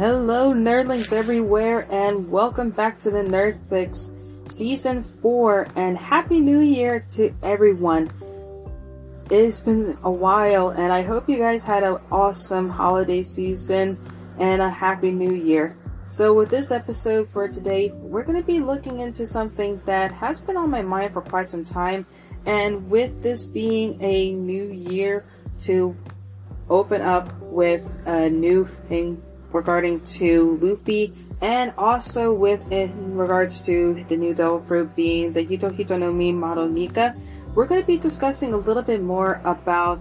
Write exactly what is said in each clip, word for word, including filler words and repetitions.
Hello, nerdlings everywhere, and welcome back to the Nerdflix Season four, and Happy New Year to everyone. It's been a while, and I hope you guys had an awesome holiday season and a Happy New Year. So with this episode for today, we're going to be looking into something that has been on my mind for quite some time, and with this being a new year to open up with a new thing regarding to Luffy, and also with in regards to the new devil fruit being the Hito Hito no Mi model Nika, we're going to be discussing a little bit more about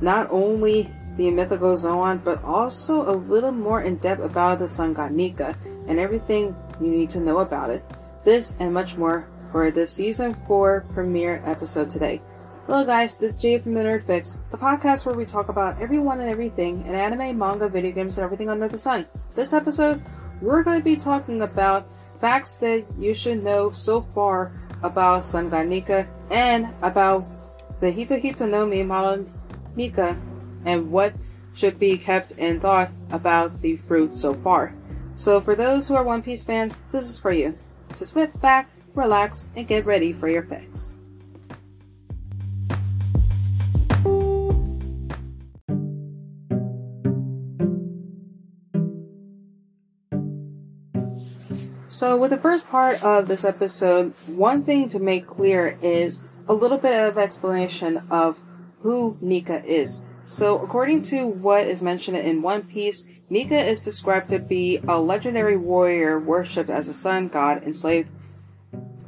not only the mythical Zoan, but also a little more in depth about the sun god Nika and everything you need to know about it. This and much more for this season four premiere episode today. Hello guys, this is Jay from the Nerdflix, the podcast where we talk about everyone and everything in anime, manga, video games, and everything under the sun. This episode, we're going to be talking about facts that you should know so far about sun god Nika and about the Hito Hito no Mi model Nika, and what should be kept in thought about the fruit so far. So for those who are One Piece fans, this is for you. So sit back, relax, and get ready for your facts. So with the first part of this episode, one thing to make clear is a little bit of explanation of who Nika is. So, according to what is mentioned in One Piece, Nika is described to be a legendary warrior worshipped as a sun god enslaved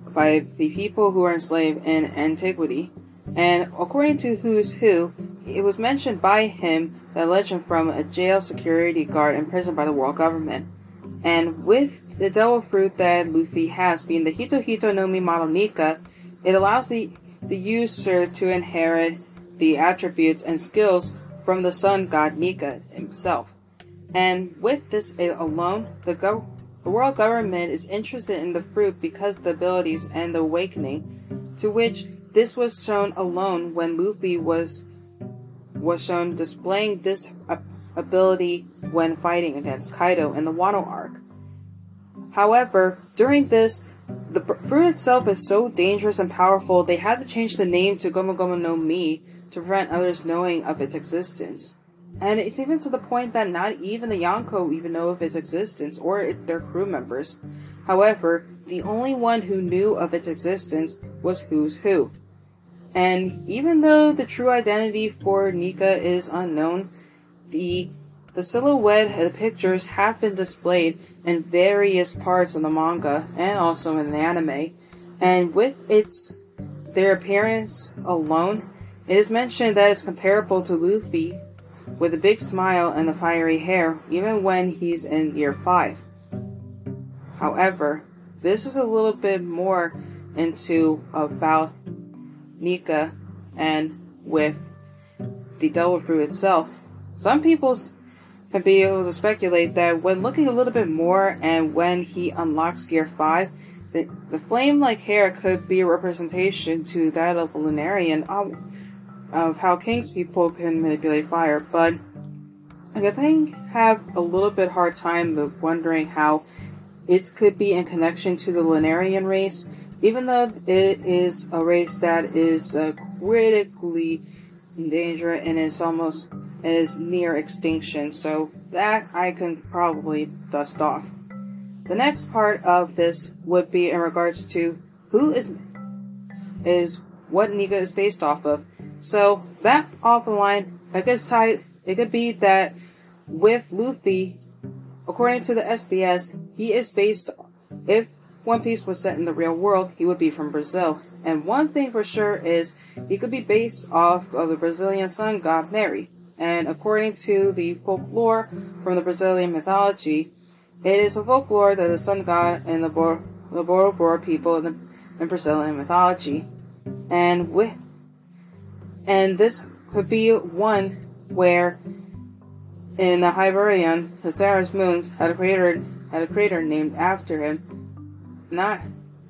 by the people who were enslaved in antiquity. And according to Who's Who, it was mentioned by him that legend from a jail security guard imprisoned by the world government. And with the devil fruit that Luffy has, being the Hito Hito no Mi model Nika, it allows the, the user to inherit the attributes and skills from the sun god Nika himself. And with this alone, the, go- the world government is interested in the fruit because of the abilities and the awakening, to which this was shown alone when Luffy was was shown displaying this ab- ability when fighting against Kaido in the Wano arc. However, during this, the fruit itself is so dangerous and powerful, they had to change the name to Gomu Gomu no Mi, to prevent others knowing of its existence. And it's even to the point that not even the Yonko even know of its existence, or it, their crew members. However, the only one who knew of its existence was Who's Who. And even though the true identity for Nika is unknown, the, the silhouette and the pictures have been displayed in various parts of the manga, and also in the anime. And with its their appearance alone, it is mentioned that it's comparable to Luffy, with a big smile and the fiery hair, even when he's in year five. However, this is a little bit more into about Nika and with the devil fruit itself. Some people can be able to speculate that when looking a little bit more and when he unlocks gear five, the, the flame-like hair could be a representation to that of the Lunarian, um, of how king's people can manipulate fire, but I think have a little bit hard time of wondering how it could be in connection to the Lunarian race, even though it is a race that is uh, critically endangered and is almost is near extinction, so that I can probably dust off. The next part of this would be in regards to who is is what Nika is based off of. So, that off the line, I could decide, it could be that with Luffy, according to the S B S, he is based, if One Piece was set in the real world, he would be from Brazil. And one thing for sure is, he could be based off of the Brazilian sun god Mary. And according to the folklore from the Brazilian mythology, it is a folklore that the sun god and the Bor- the Bororo people in, the, in Brazilian mythology. And with And this could be one where, in the Hiberian, Hesera's moons had a crater had a crater named after him. Not,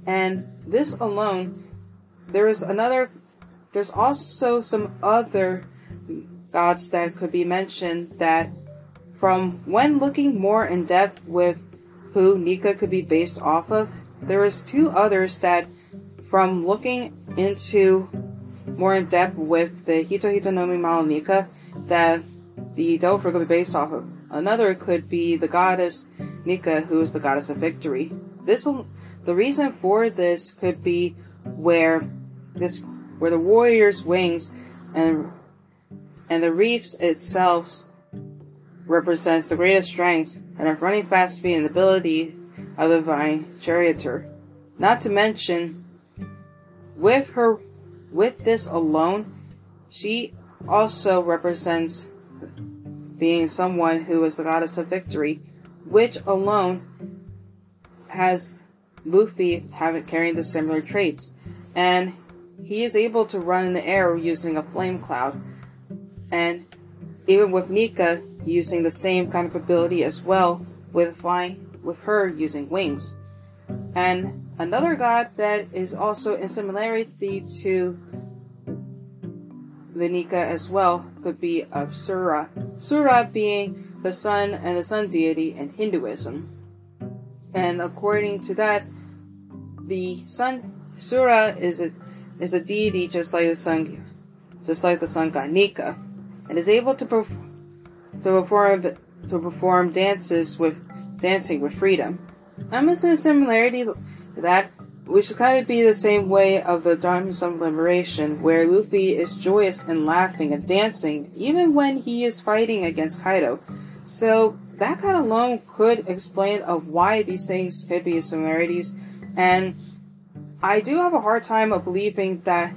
and this alone, there is another. There's also some other gods that could be mentioned that From when looking more in depth with who Nika could be based off of, there is two others that from looking into more in depth with the Hito Hito no Mi model Nika that the devil fruit could be based off of. Another could be the goddess Nika, who is the goddess of victory. This, the reason for this could be where this, where the warrior's wings and and the reefs itself represents the greatest strength and of running fast speed and ability of the divine charioteer. Not to mention, with her, with this alone, she also represents being someone who is the goddess of victory, which alone has Luffy having carrying the similar traits, and he is able to run in the air using a flame cloud, and even with Nika using the same kind of ability as well with flying, with her using wings. And another god that is also in similarity to the Nika as well could be of Sura. Sura being the sun and the sun deity in Hinduism. And according to that, the sun Sura is a, is a deity just like the sun, just like the sun god Nika, and is able to perform To perform, to perform dances with dancing with freedom. I'm missing a similarity that which should kind of be the same way of the Dharma of Liberation, where Luffy is joyous and laughing and dancing even when he is fighting against Kaido. So that kind of alone could explain of why these things could be similarities, and I do have a hard time of believing that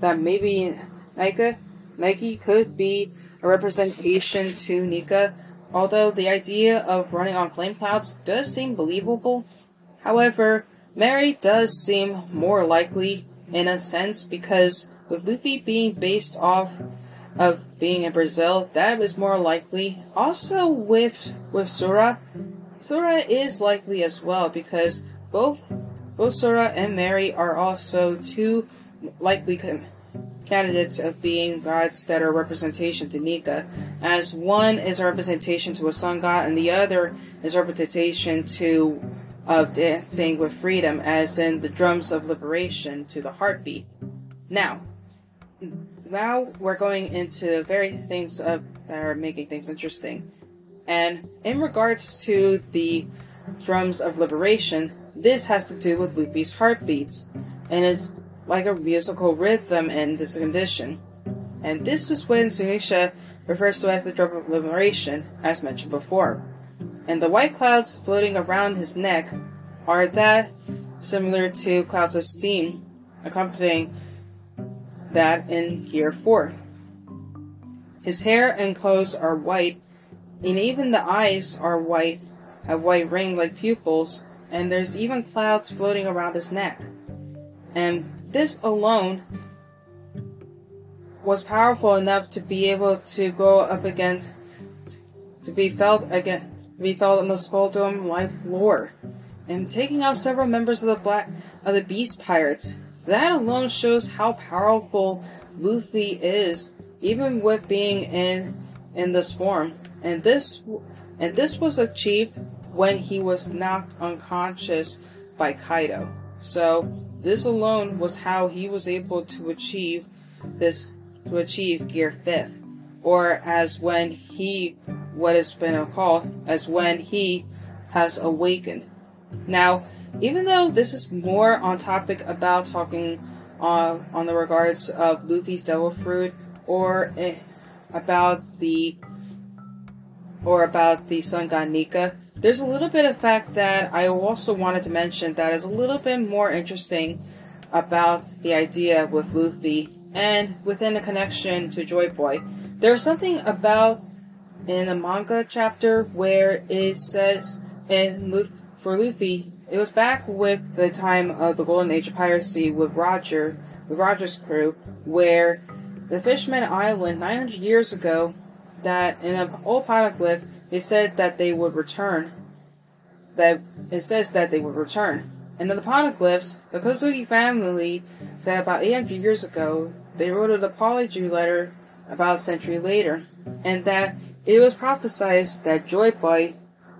that maybe Nika Nike could be a representation to Nika, although the idea of running on flame clouds does seem believable. However, Mary does seem more likely in a sense, because with Luffy being based off of being in Brazil, that is more likely. Also with with Sura, Sura is likely as well, because both both Sura and Mary are also two likely com- candidates of being gods that are a representation to Nika, as one is a representation to a sun god and the other is a representation to of dancing with freedom, as in the drums of liberation to the heartbeat. Now, now we're going into the very things of that are making things interesting. And in regards to the drums of liberation, this has to do with Luffy's heartbeats and is like a musical rhythm in this condition. And this is when Sunisha refers to as the drum of liberation, as mentioned before. And the white clouds floating around his neck are that similar to clouds of steam, accompanying that in Gear Fifth. His hair and clothes are white, and even the eyes are white, have white ring-like pupils, and there's even clouds floating around his neck. And this alone was powerful enough to be able to go up against, to be felt again, to be felt in the Skull Dome life lore, and taking out several members of the black of the Beast Pirates. That alone shows how powerful Luffy is, even with being in in this form. And this and this was achieved when he was knocked unconscious by Kaido. So this alone was how he was able to achieve this, to achieve Gear Fifth, or as when he, what has been called, as when he has awakened. Now, even though this is more on topic about talking uh, on the regards of Luffy's Devil Fruit, or eh, about the, or about the Sun God Nika, there's a little bit of fact that I also wanted to mention that is a little bit more interesting about the idea with Luffy and within the connection to Joy Boy. There's something about in the manga chapter where it says in Luffy, for Luffy, it was back with the time of the Golden Age of Piracy with Roger, with Roger's crew, where the Fishman Island nine hundred years ago, that in an old poneglyph, they said that they would return. That it says that they would return. And in the poneglyphs, the Kozuki family said about eight hundred years ago, they wrote an apology letter about a century later, and that It was prophesied that Joy Boy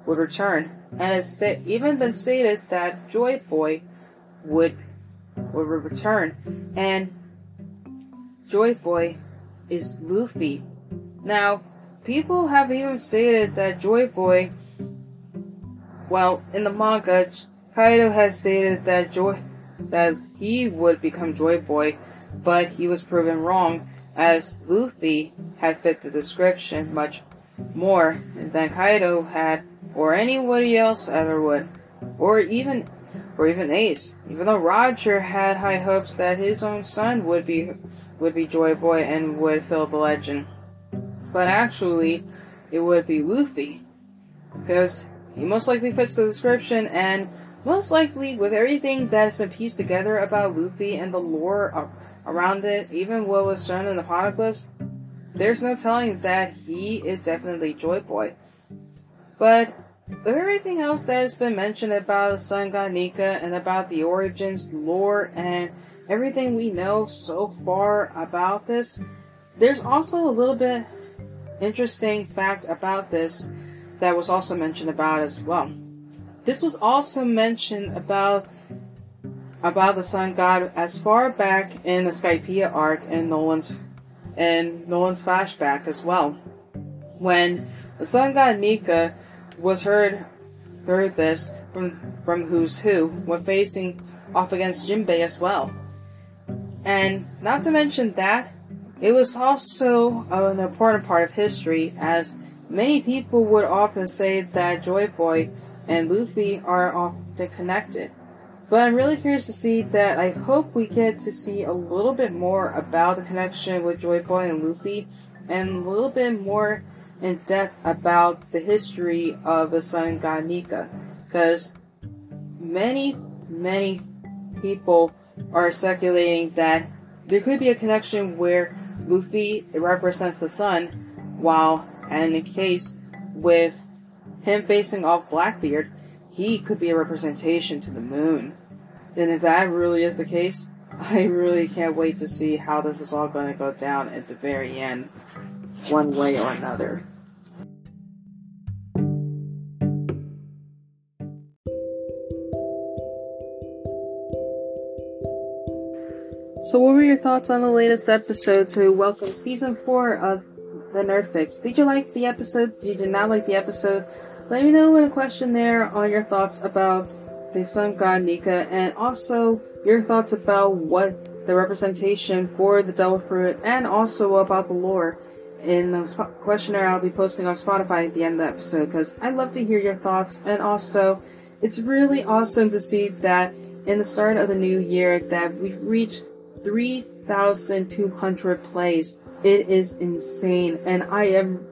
would return, and it's even been stated that Joy Boy would would return, and Joy Boy is Luffy. Now, people have even stated that Joy Boy, well, in the manga, Kaido has stated that Joy that he would become Joy Boy, but he was proven wrong, as Luffy had fit the description much more than Kaido had, or anybody else ever would, or even, or even Ace. Even though Roger had high hopes that his own son would be, would be Joy Boy and would fill the legend, but actually, it would be Luffy, because he most likely fits the description, and most likely with everything that has been pieced together about Luffy and the lore of around it, even what was shown in the poneglyphs, there's no telling that he is definitely Joy Boy. But with everything else that has been mentioned about the Sun God Nika and about the origins, lore, and everything we know so far about this, there's also a little bit interesting fact about this that was also mentioned about as well. This was also mentioned about about the Sun God as far back in the Skypiea arc and Nolan's and Nolan's flashback as well, when the Sun God Nika was heard heard this from from Who's Who when facing off against Jinbei as well. And not to mention that it was also an important part of history, as many people would often say that Joy Boy and Luffy are often connected. But I'm really curious to see that. I hope we get to see a little bit more about the connection with Joy Boy and Luffy, and a little bit more in depth about the history of the Sun God Nika, because many, many people are speculating that there could be a connection where Luffy represents the sun, while, and in the case with him facing off Blackbeard, he could be a representation to the moon. And if that really is the case, I really can't wait to see how this is all going to go down at the very end, one way or another. So what were your thoughts on the latest episode to welcome Season four of the Nerdflix? Did you like the episode? Did you not like the episode? Let me know in a questionnaire on your thoughts about the Sun God Nika, and also your thoughts about what the representation for the Devil Fruit, and also about the lore in the questionnaire I'll be posting on Spotify at the end of the episode, because I'd love to hear your thoughts. And also, it's really awesome to see that in the start of the new year that we've reached three thousand two hundred plays. It is insane, and I am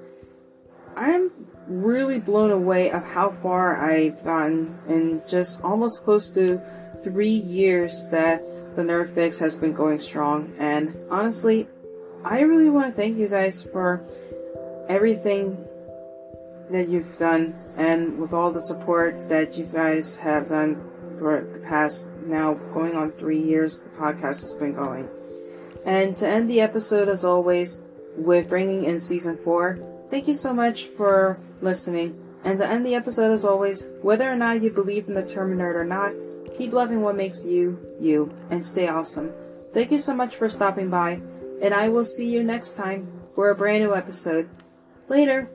I am really blown away of how far I've gotten in just almost close to three years that the Nerdflix has been going strong. And honestly, I really want to thank you guys for everything that you've done, and with all the support that you guys have done for the past, now going on three years, the podcast has been going. And to end the episode, as always, with bringing in Season four, thank you so much for listening. And to end the episode, as always, whether or not you believe in the term nerd or not, keep loving what makes you, you, and stay awesome. Thank you so much for stopping by, and I will see you next time for a brand new episode. Later!